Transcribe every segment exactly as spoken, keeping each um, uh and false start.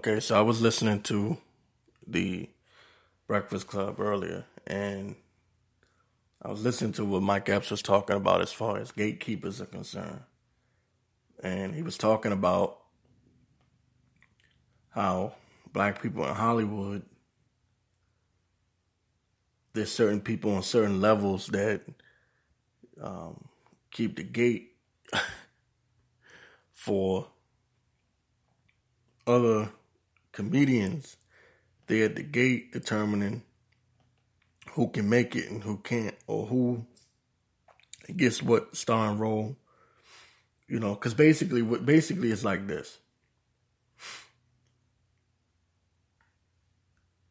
Okay, so I was listening to the Breakfast Club earlier, and I was listening to what Mike Epps was talking about as far as gatekeepers are concerned. And he was talking about how black people in Hollywood, there's certain people on certain levels that um, keep the gate for other comedians. They're at the gate determining who can make it and who can't, or who gets what starring role. You know, because basically, what basically it's like this.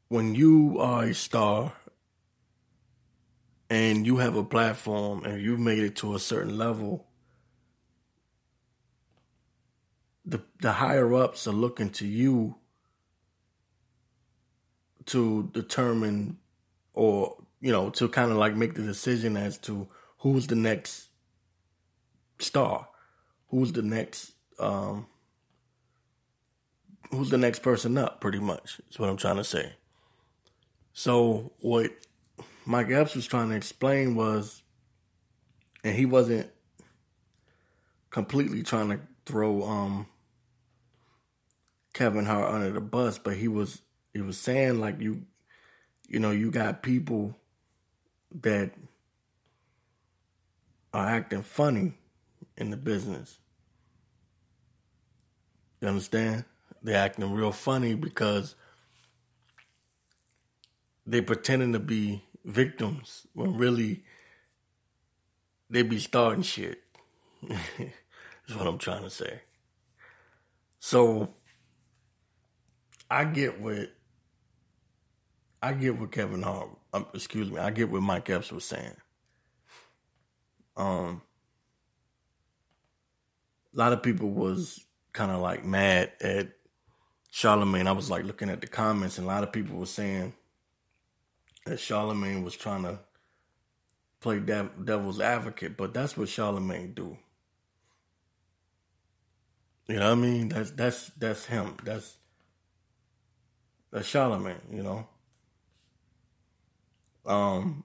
When you are a star and you have a platform and you've made it to a certain level, the the higher ups are looking to you to determine, or, you know, to kind of like make the decision as to who's the next star, who's the next, um, who's the next person up, pretty much, is what I'm trying to say. So what Mike Epps was trying to explain was, and he wasn't completely trying to throw um, Kevin Hart under the bus, but he was he was saying, like, you, you know, you got people that are acting funny in the business. You understand? They're acting real funny because they pretending to be victims when really they be starting shit. Is what I'm trying to say. So I get what I get what Kevin Hart, um, excuse me, I get what Mike Epps was saying. Um, a lot of people was kind of like mad at Charlamagne. I was like looking at the comments, and a lot of people were saying that Charlamagne was trying to play dev- devil's advocate, but that's what Charlamagne do. You know what I mean? That's that's that's him. That's that's Charlamagne. You know. Um.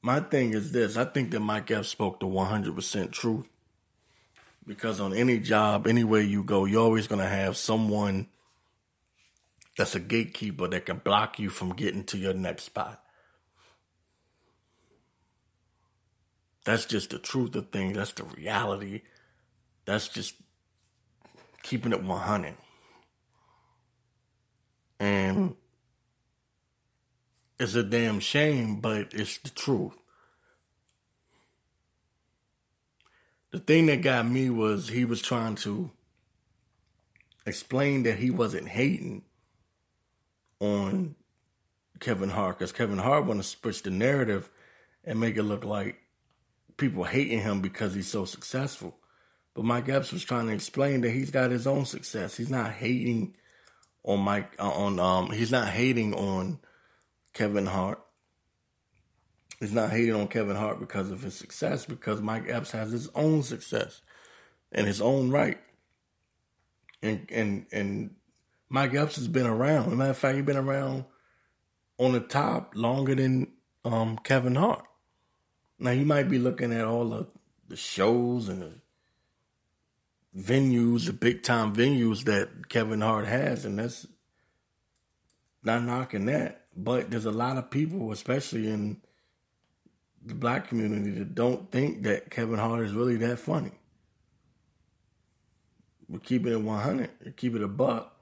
My thing is this. I think that Mike Epps spoke the one hundred percent truth, because on any job, anywhere you go, you're always going to have someone that's a gatekeeper that can block you from getting to your next spot. That's just the truth of things. That's the reality. That's just keeping it one hundred. And it's a damn shame, but it's the truth. The thing that got me was he was trying to explain that he wasn't hating on Kevin Hart, because Kevin Hart wanted to switch the narrative and make it look like people hating him because he's so successful. But Mike Epps was trying to explain that he's got his own success. He's not hating on Mike uh, on um he's not hating on Kevin Hart. He's not hating on Kevin Hart because of his success, because Mike Epps has his own success and his own right. And and and Mike Epps has been around. As a matter of fact, he's been around on the top longer than um, Kevin Hart. Now, you might be looking at all of the shows and the venues, the big-time venues that Kevin Hart has, and that's not knocking that. But there's a lot of people, especially in the black community, that don't think that Kevin Hart is really that funny. We keep it at one hundred. We keep it a buck.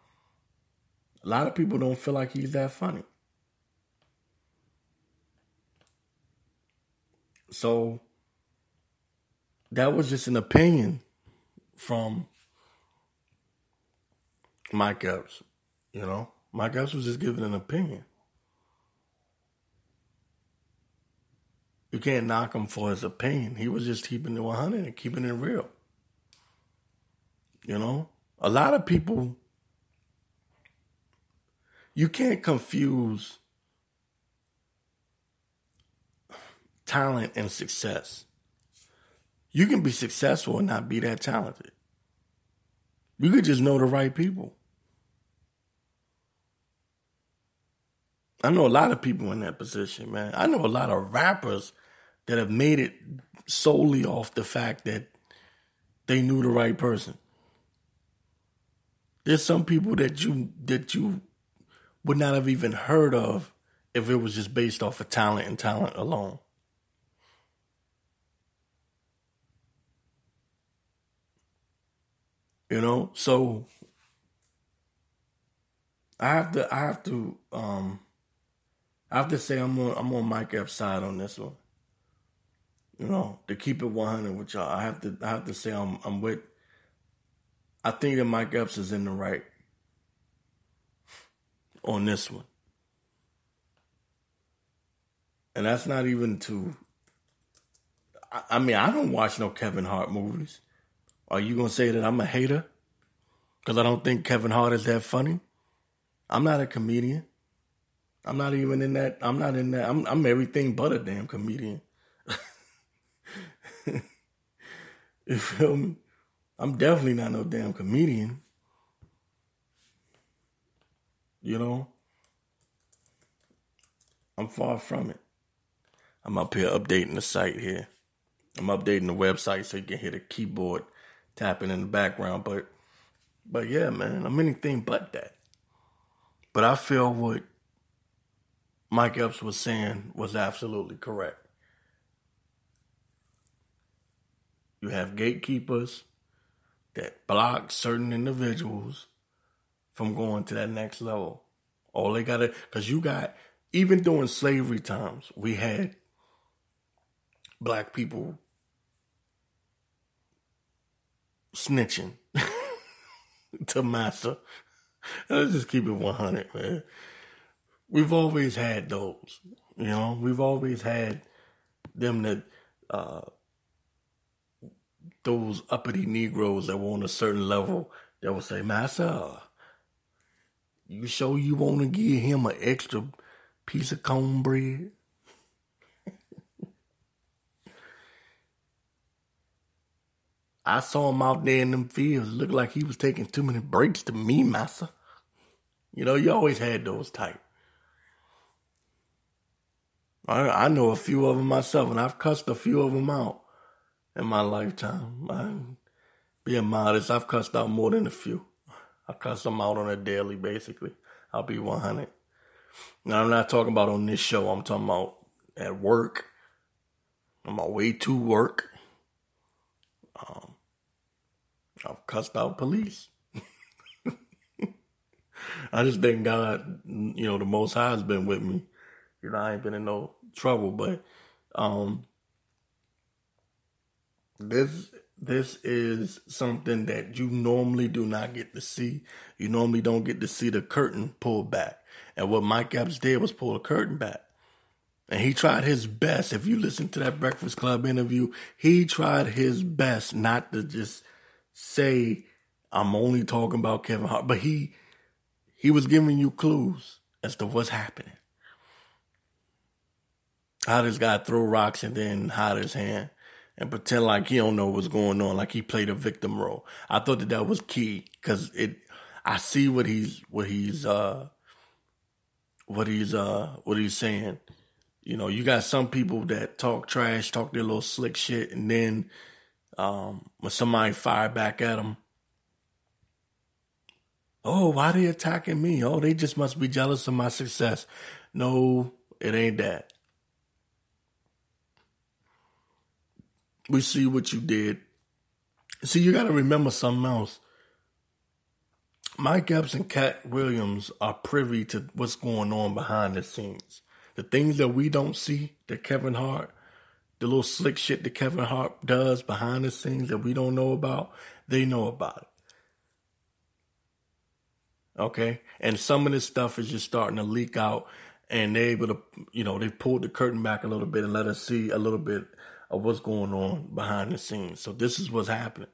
A lot of people don't feel like he's that funny. So that was just an opinion from Mike Epps. You know, Mike Epps was just giving an opinion. You can't knock him for his opinion. He was just keeping it one hundred and keeping it real. You know, a lot of people... You can't confuse talent and success. You can be successful and not be that talented. You could just know the right people. I know a lot of people in that position, man. I know a lot of rappers that have made it solely off the fact that they knew the right person. There's some people that you that you would not have even heard of if it was just based off of talent and talent alone. You know, so I have to, I have to, um, I have to say I'm on, I'm on Mike Epps' side on this one. You know, to keep it one hundred with y'all, I have to, I have to say I'm, I'm with. I think that Mike Epps is in the right on this one, and that's not even to. I, I mean, I don't watch no Kevin Hart movies. Are you going to say that I'm a hater because I don't think Kevin Hart is that funny? I'm not a comedian. I'm not even in that. I'm not in that. I'm, I'm everything but a damn comedian. You feel me? I'm definitely not no damn comedian. You know? I'm far from it. I'm up here updating the site here. I'm updating the website so you can hear the keyboard tapping in the background, but but yeah, man, I'm anything but that. But I feel what Mike Epps was saying was absolutely correct. You have gatekeepers that block certain individuals from going to that next level. All they gotta, because you got, even during slavery times, we had black people snitching to massa. Let's just keep it one hundred, man. We've always had those, you know. We've always had them that uh, those uppity Negroes that were on a certain level that would say, "Massa, you sure you want to give him an extra piece of cornbread?" I saw him out there in them fields. It looked like he was taking too many breaks to me, massa. You know, you always had those type. I, I know a few of them myself, and I've cussed a few of them out in my lifetime. I, being modest, I've cussed out more than a few. I cuss them out on a daily, basically. I'll be one hundred. Now, I'm not talking about on this show. I'm talking about at work, on my way to work. Um. I've cussed out police. I just thank God, you know, the Most High has been with me. You know, I ain't been in no trouble, but um, this this is something that you normally do not get to see. You normally don't get to see the curtain pulled back. And what Mike Epps did was pull the curtain back. And he tried his best. If you listen to that Breakfast Club interview, he tried his best not to just say, I'm only talking about Kevin Hart. But he he was giving you clues as to what's happening. How this guy throw rocks and then hide his hand and pretend like he don't know what's going on, like he played a victim role. I thought that that was key because it. I see what he's what he's uh, what he's uh, what he's saying. You know, you got some people that talk trash, talk their little slick shit, and then um, when somebody fire back at them, oh, why they attacking me? Oh, they just must be jealous of my success. No, it ain't that. We see what you did. See, you got to remember something else. Mike Epps and Cat Williams are privy to what's going on behind the scenes. The things that we don't see that Kevin Hart, the little slick shit that Kevin Hart does behind the scenes that we don't know about, they know about it. Okay? And some of this stuff is just starting to leak out, and they're able to, you know, they pulled the curtain back a little bit and let us see a little bit of what's going on behind the scenes. So this is what's happening.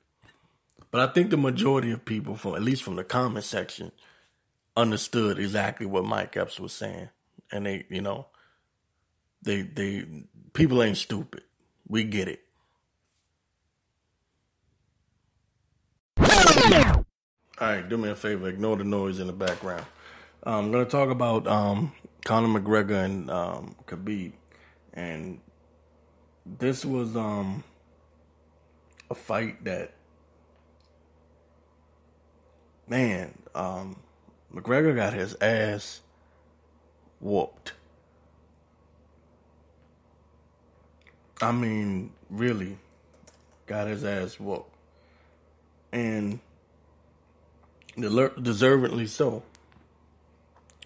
But I think the majority of people, from at least from the comment section, understood exactly what Mike Epps was saying. And they, you know, They, they, people ain't stupid. We get it. All right, do me a favor. Ignore the noise in the background. Um, I'm going to talk about um, Conor McGregor and um, Khabib. And this was um, a fight that, man, um, McGregor got his ass whooped. I mean, really got his ass whooped. And deservedly so.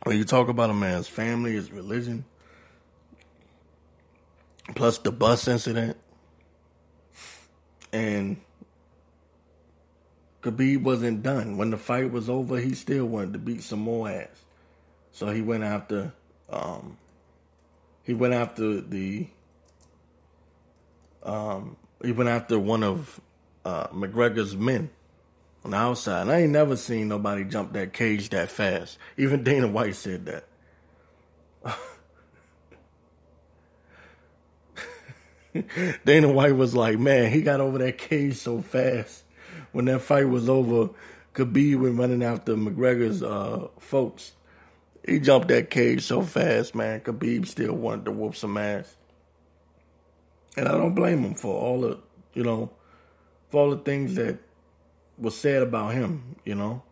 When you talk about a man's family, his religion, plus the bus incident, and Khabib wasn't done. When the fight was over, he still wanted to beat some more ass. So he went after, um, he went after the, um, he went after one of uh, McGregor's men. On the outside. And I ain't never seen nobody jump that cage that fast. Even Dana White said that. Dana White was like, man, he got over that cage so fast. When that fight was over, Khabib went running after McGregor's uh, folks. He jumped that cage so fast, man. Khabib still wanted to whoop some ass. And I don't blame him for all the, you know, for all the things that was said about him, you know.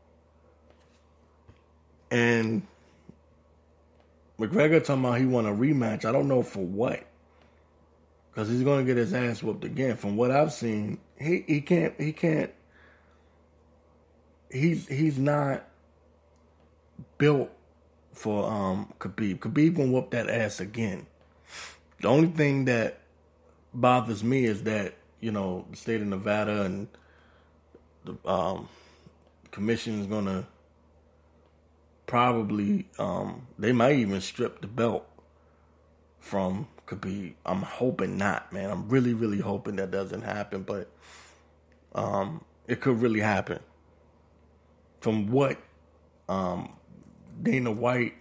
And McGregor talking about he want a rematch. I don't know for what, because he's gonna get his ass whooped again. From what I've seen, he he can't he can't. He's he's not built for um Khabib. Khabib gonna whoop that ass again. The only thing that bothers me is that, you know, the state of Nevada and The um, commission is going to probably, um, they might even strip the belt from Khabib. I'm hoping not, man. I'm really, really hoping that doesn't happen, but um, it could really happen. From what um, Dana White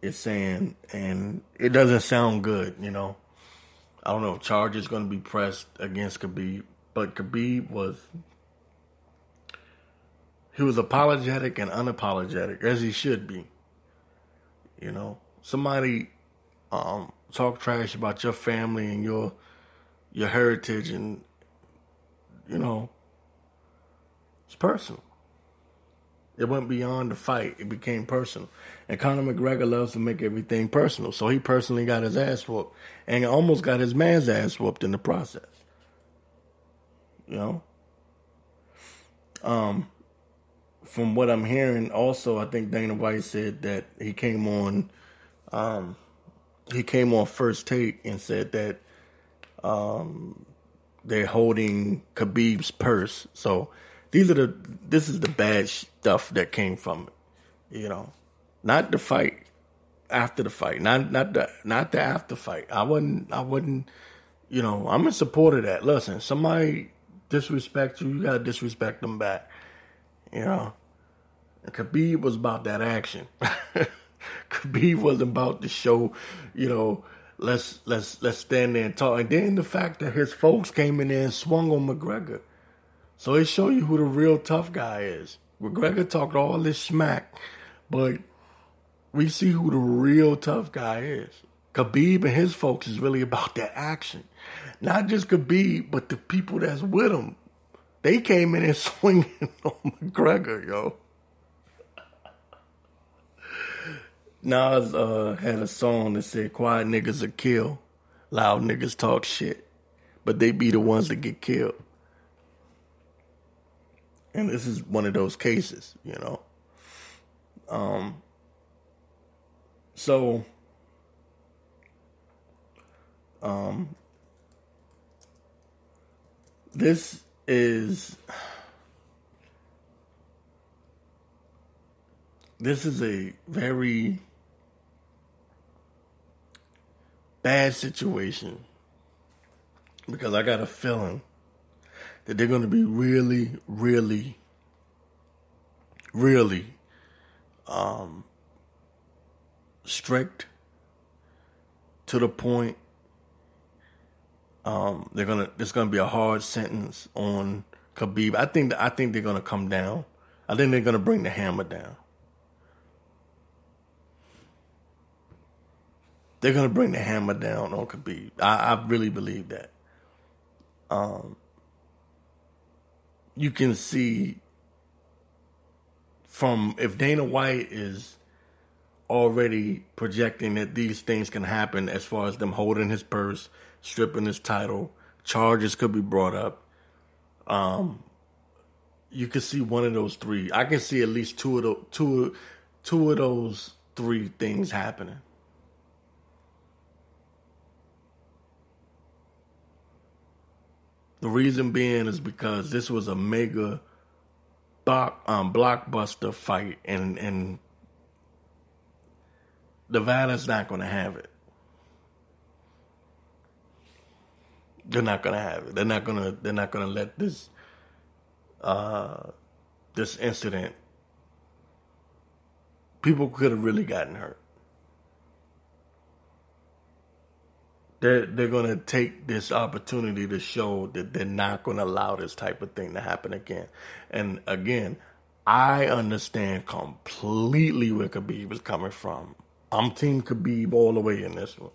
is saying, and it doesn't sound good, you know. I don't know if charges going to be pressed against Khabib, but Khabib was... He was apologetic and unapologetic, as he should be. You know, somebody um, talk trash about your family and your your heritage, and, you know, it's personal. It went beyond the fight. It became personal. And Conor McGregor loves to make everything personal. So he personally got his ass whooped and almost got his man's ass whooped in the process. You know? Um... From what I'm hearing, also, I think Dana White said that he came on, um, he came on First Take and said that um, they're holding Khabib's purse. So these are the this is the bad stuff that came from it, you know, not the fight, after the fight, not not the not the after fight. I wouldn't I wouldn't, you know, I'm in support of that. Listen, somebody disrespect you, you gotta disrespect them back. You know, Khabib was about that action. Khabib wasn't about to show, you know, let's let's let's stand there and talk. And then the fact that his folks came in there and swung on McGregor. So it show you who the real tough guy is. McGregor talked all this smack, but we see who the real tough guy is. Khabib and his folks is really about that action. Not just Khabib, but the people that's with him. They came in and swinging on McGregor, yo. Nas uh, had a song that said, quiet niggas are killed, loud niggas talk shit, but they be the ones that get killed. And this is one of those cases, you know. Um. So, um, this... is this is a very bad situation, because I got a feeling that they're going to be really, really, really um, strict to the point. Um, they're gonna. It's gonna be a hard sentence on Khabib. I think. I think they're gonna come down I think they're going to bring the hammer down. They're going to bring the hammer down on Khabib. I, I really believe that. Um, you can see from if Dana White is already projecting that these things can happen as far as them holding his purse, stripping his title, charges could be brought up. Um, you could see one of those three. I can see at least two of those, two, two of those three things happening. The reason being is because this was a mega block, um, blockbuster fight, and, and Nevada's not going to have it. They're not going to have it. They're not going to. They're not going to let this uh, this incident. People could have really gotten hurt. They're, they're going to take this opportunity to show that they're not going to allow this type of thing to happen again. And again, I understand completely where Khabib is coming from. I'm Team Khabib all the way in this one.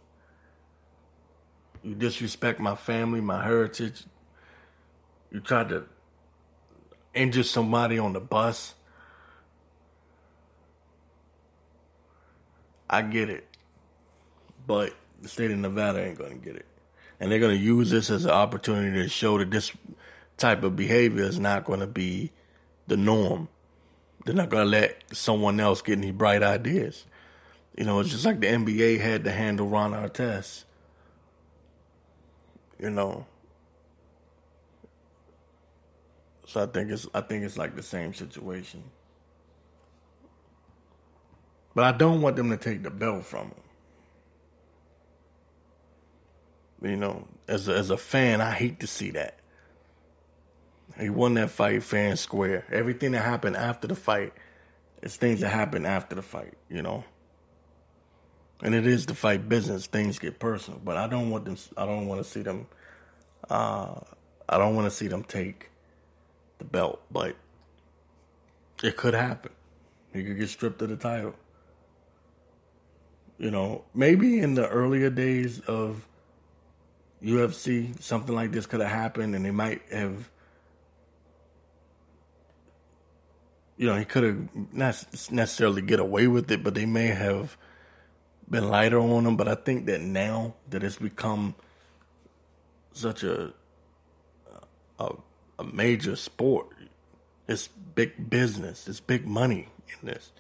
You disrespect my family, my heritage. You tried to injure somebody on the bus. I get it. But the state of Nevada ain't going to get it. And they're going to use this as an opportunity to show that this type of behavior is not going to be the norm. They're not going to let someone else get any bright ideas. You know, it's just like the N B A had to handle Ron Artest. You know. So I think it's I think it's like the same situation. But I don't want them to take the belt from him. You know, as a, as a fan, I hate to see that. He won that fight fair and square. Everything that happened after the fight is things that happen after the fight, you know. And it is the fight business. Things get personal, but I don't want them. I don't want to see them. Uh, I don't want to see them take the belt, but it could happen. He could get stripped of the title. You know, maybe in the earlier days of U F C, something like this could have happened, and they might have, you know, he could have not necessarily get away with it, but they may have been lighter on him. But I think that now that it's become such a a, a major sport, it's big business, it's big money in this.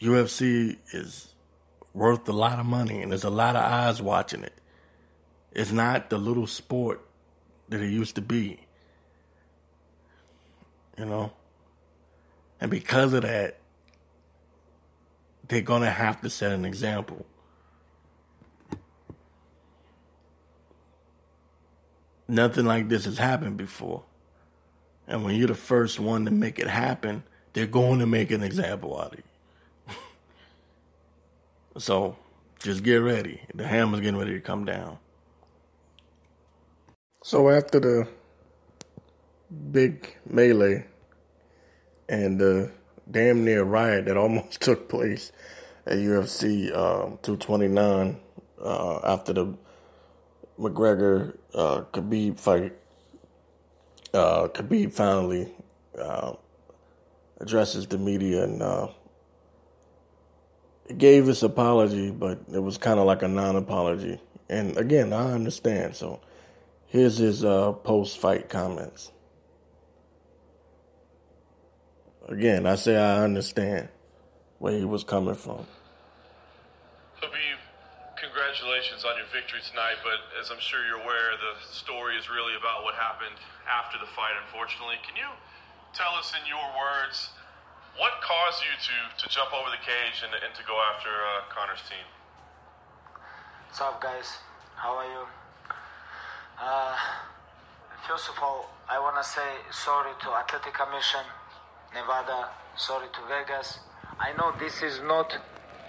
U F C is worth a lot of money, and there's a lot of eyes watching it. It's not the little sport that it used to be, you know. And because of that, they're gonna have to set an example. Nothing like this has happened before, and when you're the first one to make it happen, they're going to make an example out of you. So, just get ready. The hammer's getting ready to come down. So, after the big melee and the damn near riot that almost took place at U F C um, two twenty-nine, uh, after the McGregor uh, Khabib fight, uh, Khabib finally uh, addresses the media and uh, gave his apology, but it was kind of like a non-apology. And again, I understand. So here's his uh, post-fight comments. Again, I say I understand where he was coming from. Khabib, congratulations on your victory tonight, but as I'm sure you're aware, the story is really about what happened after the fight, unfortunately. Can you tell us in your words, what caused you to, to jump over the cage and, and to go after uh, Conor's team? What's up, guys? How are you? Uh, first of all, I want to say sorry to Athletic Commission, Nevada, sorry to Vegas. I know this is not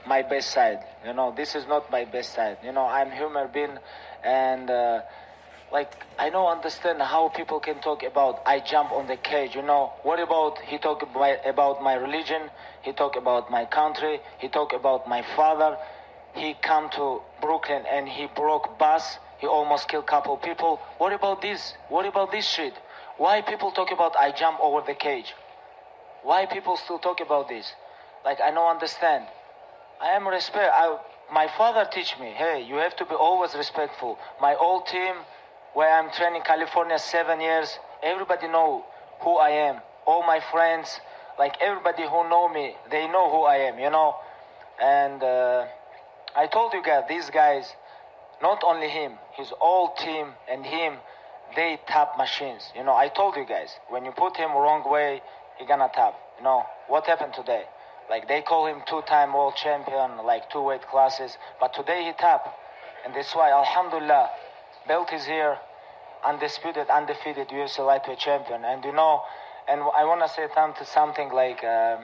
my best side. You know, this is not my best side. You know, I'm human being, and uh, like, I don't understand how people can talk about I jump on the cage, you know. What about he talk about, about my religion, he talk about my country, he talk about my father. He come to Brooklyn and he broke bus, he almost killed couple people. What about this? What about this shit? Why people talk about I jump over the cage? Why people still talk about this? Like, I don't understand. I am respect. I, my father teach me, hey, you have to be always respectful. My old team, where I'm training California seven years, everybody know who I am. All my friends, like everybody who know me, they know who I am, you know. And uh, I told you guys, these guys, not only him, his old team and him, they tap machines. You know, I told you guys, when you put him wrong way, he gonna tap. You know, what happened today? Like, they call him two-time world champion, like two weight classes, but today he tap. And that's why, alhamdulillah, belt is here, undisputed, undefeated U F C lightweight champion. And you know, and I wanna say something like, um,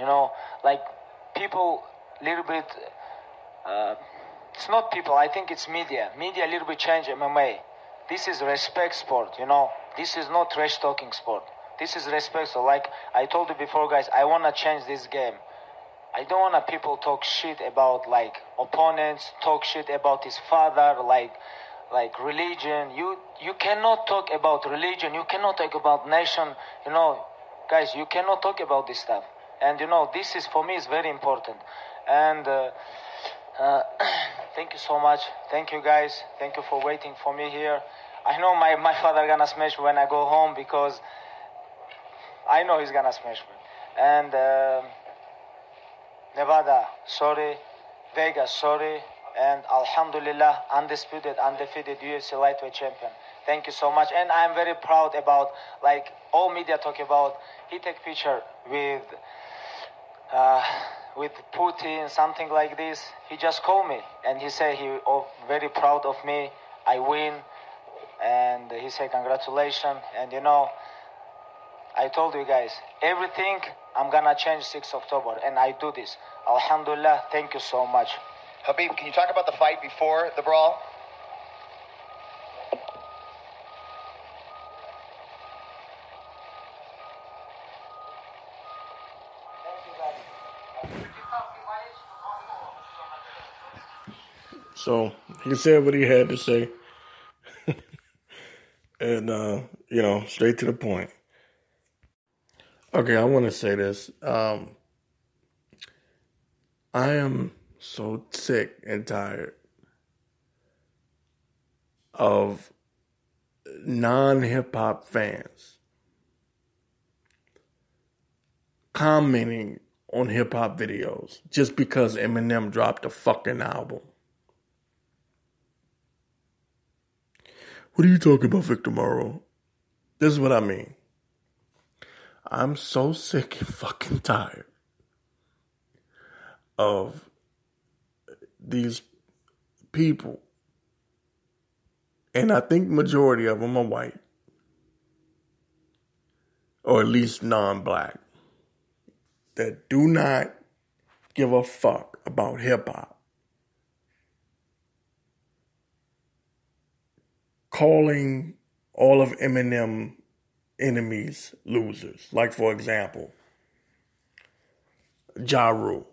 you know, like people little bit, uh, it's not people, I think it's media. Media a little bit change M M A. This is respect sport, you know. This is not trash talking sport. This is respect. So like I told you before, guys, I want to change this game. I don't want people talk shit about like opponents, talk shit about his father, like like religion. You you cannot talk about religion. You cannot talk about nation. You know, guys, you cannot talk about this stuff. And you know, this is for me is very important. And uh, uh, thank you so much. Thank you guys. Thank you for waiting for me here. I know my my father gonna smash me when I go home because. I know he's gonna smash me. And uh, Nevada, sorry. Vegas, sorry. And alhamdulillah, undisputed, undefeated U F C lightweight champion. Thank you so much. And I'm very proud about, like, all media talk about, he take picture with uh, with Putin, something like this. He just called me and he said he oh, very proud of me. I win. And he said, congratulations. And you know, I told you guys, everything I'm gonna change sixth of October, and I do this. Alhamdulillah, thank you so much. Khabib, can you talk about the fight before the brawl? So he said what he had to say, and uh, you know, straight to the point. Okay, I want to say this. Um, I am so sick and tired of non-hip-hop fans commenting on hip-hop videos just because Eminem dropped a fucking album. What are you talking about, Victor Morrow? This is what I mean. I'm so sick and fucking tired of these people, and I think majority of them are white, or at least non-black, that do not give a fuck about hip-hop, calling all of Eminem enemies losers. Like, for example, Ja Rule.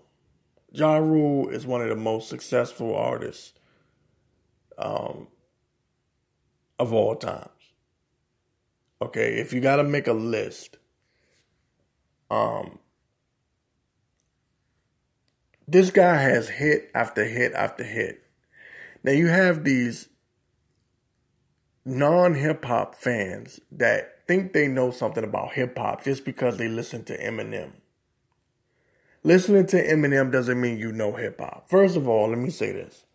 Ja Rule is one of the most successful artists um, of all times. Okay, if you got to make a list, um, this guy has hit after hit after hit. Now you have these non-hip-hop fans that think they know something about hip-hop just because they listen to Eminem. Listening to Eminem doesn't mean you know hip-hop. First of all, let me say this.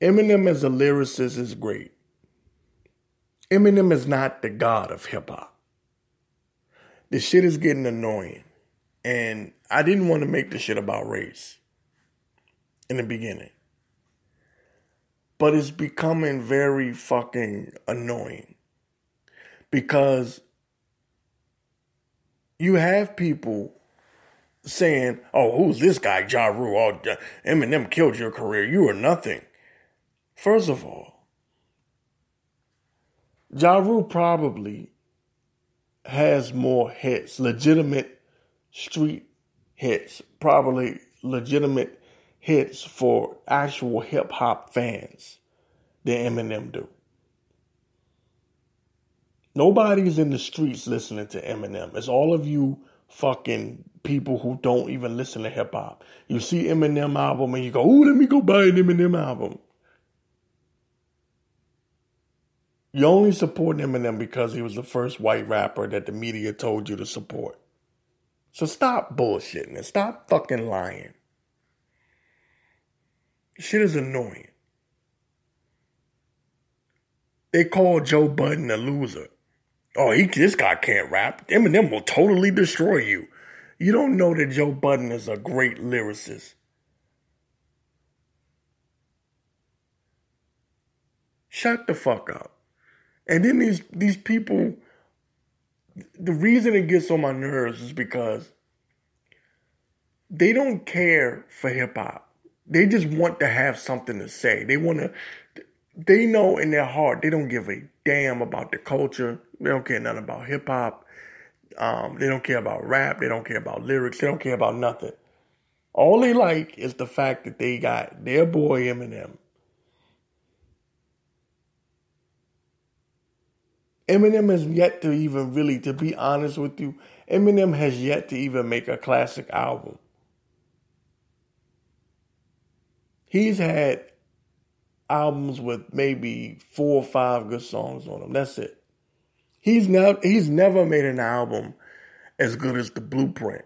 Eminem as a lyricist is great. Eminem is not the god of hip-hop. This shit is getting annoying. And I didn't want to make this shit about race in the beginning. But it's becoming very fucking annoying. Because you have people saying, oh, who's this guy, Ja Rule? Oh, Eminem killed your career. You are nothing. First of all, Ja Rule probably has more hits, legitimate street hits, probably legitimate hits for actual hip-hop fans than Eminem do. Nobody's in the streets listening to Eminem. It's all of you fucking people who don't even listen to hip-hop. You see Eminem album and you go, ooh, let me go buy an Eminem album. You only support Eminem because he was the first white rapper that the media told you to support. So stop bullshitting and stop fucking lying. Shit is annoying. They call Joe Budden a loser. Oh, he, this guy can't rap. Eminem will totally destroy you. You don't know that Joe Budden is a great lyricist. Shut the fuck up. And then these, these people, the reason it gets on my nerves is because they don't care for hip hop. They just want to have something to say. They want to, they know in their heart, they don't give a damn about the culture. They don't care nothing about hip hop. Um, they don't care about rap. They don't care about lyrics. They don't care about nothing. All they like is the fact that they got their boy Eminem. Eminem has yet to even really, to be honest with you, Eminem has yet to even make a classic album. He's had albums with maybe four or five good songs on them. That's it. He's never, he's never made an album as good as The Blueprint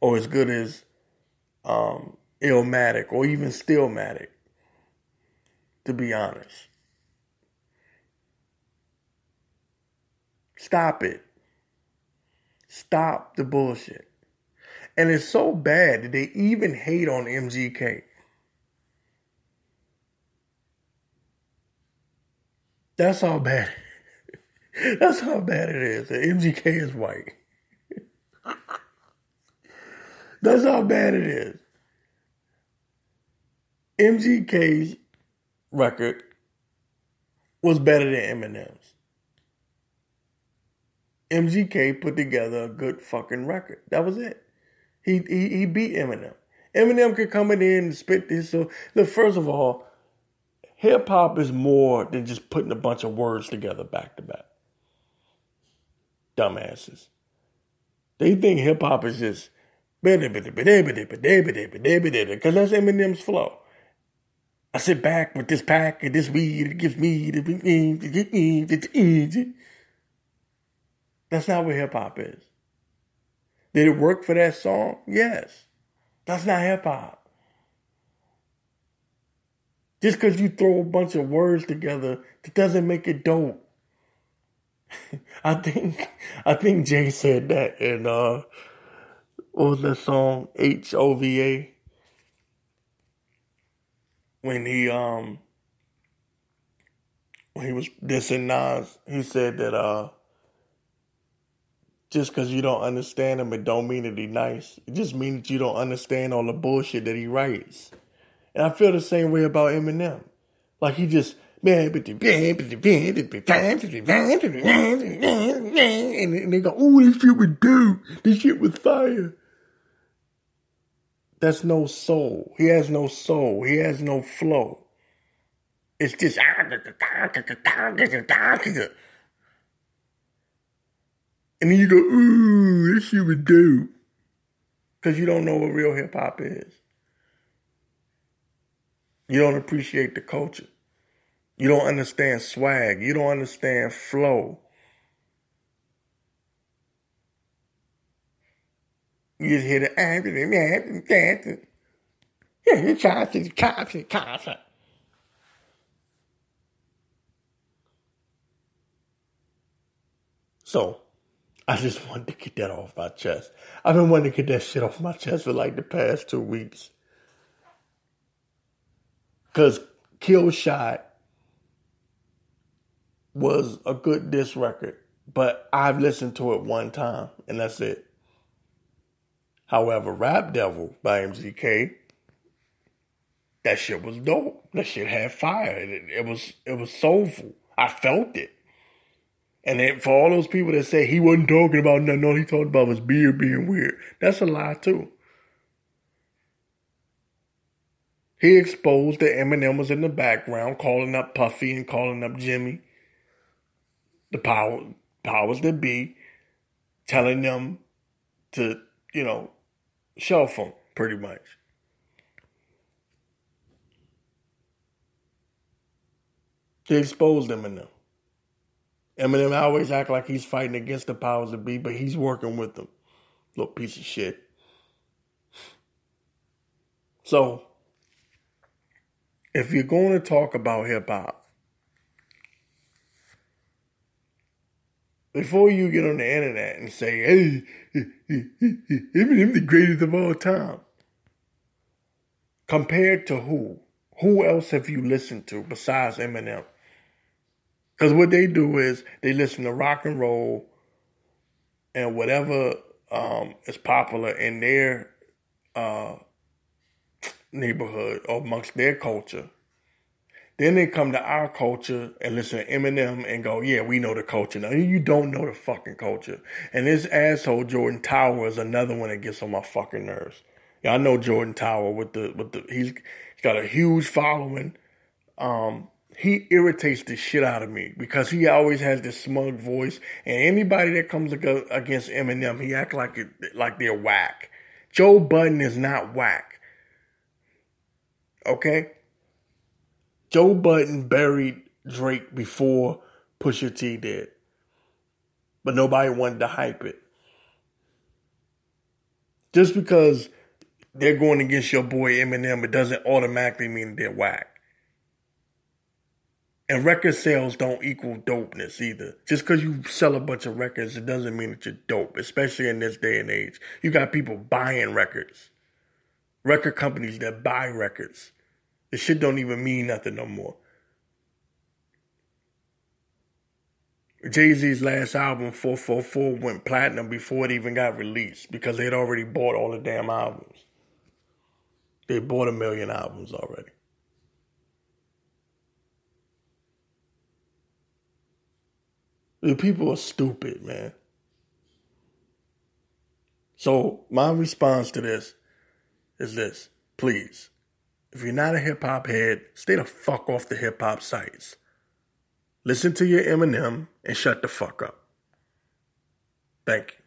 or as good as um, Illmatic or even Stillmatic, to be honest. Stop it. Stop the bullshit. And it's so bad that they even hate on M G K. That's how bad. That's how bad it is. M G K is white. That's how bad it is. M G K's record was better than Eminem's. M G K put together a good fucking record. That was it. He he, he beat Eminem. Eminem could come in and spit this. So, look, first of all, hip-hop is more than just putting a bunch of words together back-to-back. Dumbasses. They think hip-hop is just... because that's Eminem's flow. I sit back with this pack and this weed. It gives me... it's easy. That's not what hip-hop is. Did it work for that song? Yes. That's not hip-hop. Just because you throw a bunch of words together, that doesn't make it dope. I think I think Jay said that in, uh, what was that song? H O V A. When he, um, when he was dissing Nas, he said that, uh, just because you don't understand him, it don't mean that he's nice. It just means that you don't understand all the bullshit that he writes. And I feel the same way about Eminem. Like he just, and they go, oh, this shit was dope. This shit was fire. That's no soul. He has no soul. He has no flow. It's just... and then you go, ooh, this shit would do. Because you don't know what real hip-hop is. You don't appreciate the culture. You don't understand swag. You don't understand flow. You just hear the anthem, anthem, anthem. Yeah, you try to cops and cops. So... I just wanted to get that off my chest. I've been wanting to get that shit off my chest for like the past two weeks. Because Kill Shot was a good diss record, but I've listened to it one time, and that's it. However, Rap Devil by M G K, that shit was dope. That shit had fire. It, it was it was soulful. I felt it. And then for all those people that say he wasn't talking about nothing, all he talked about was beer being weird. That's a lie too. He exposed that Eminem was in the background calling up Puffy and calling up Jimmy, the power, powers that be, telling them to, you know, shelf them pretty much. He exposed Eminem. Eminem always act like he's fighting against the powers that be, but he's working with them. Little piece of shit. So, if you're going to talk about hip-hop, before you get on the internet and say, hey, Eminem the greatest of all time, compared to who? Who else have you listened to besides Eminem? Because what they do is they listen to rock and roll and whatever um, is popular in their uh neighborhood or amongst their culture. Then they come to our culture and listen to Eminem and go, yeah, we know the culture. Now you don't know the fucking culture. And this asshole Jordan Tower is another one that gets on my fucking nerves. Y'all know Jordan Tower with the with the he's, he's got a huge following. Um, he irritates the shit out of me because he always has this smug voice. And anybody that comes against Eminem, he act like it like they're whack. Joe Budden is not whack. Okay? Joe Budden buried Drake before Pusha T did. But nobody wanted to hype it. Just because they're going against your boy Eminem, it doesn't automatically mean they're whack. And record sales don't equal dopeness either. Just because you sell a bunch of records, it doesn't mean that you're dope, especially in this day and age. You got people buying records. Record companies that buy records. This shit don't even mean nothing no more. Jay-Z's last album, four four four, went platinum before it even got released because they'd already bought all the damn albums. They bought a million albums already. The people are stupid, man. So my response to this is this, please, if you're not a hip-hop head, stay the fuck off the hip-hop sites. Listen to your Eminem and shut the fuck up. Thank you.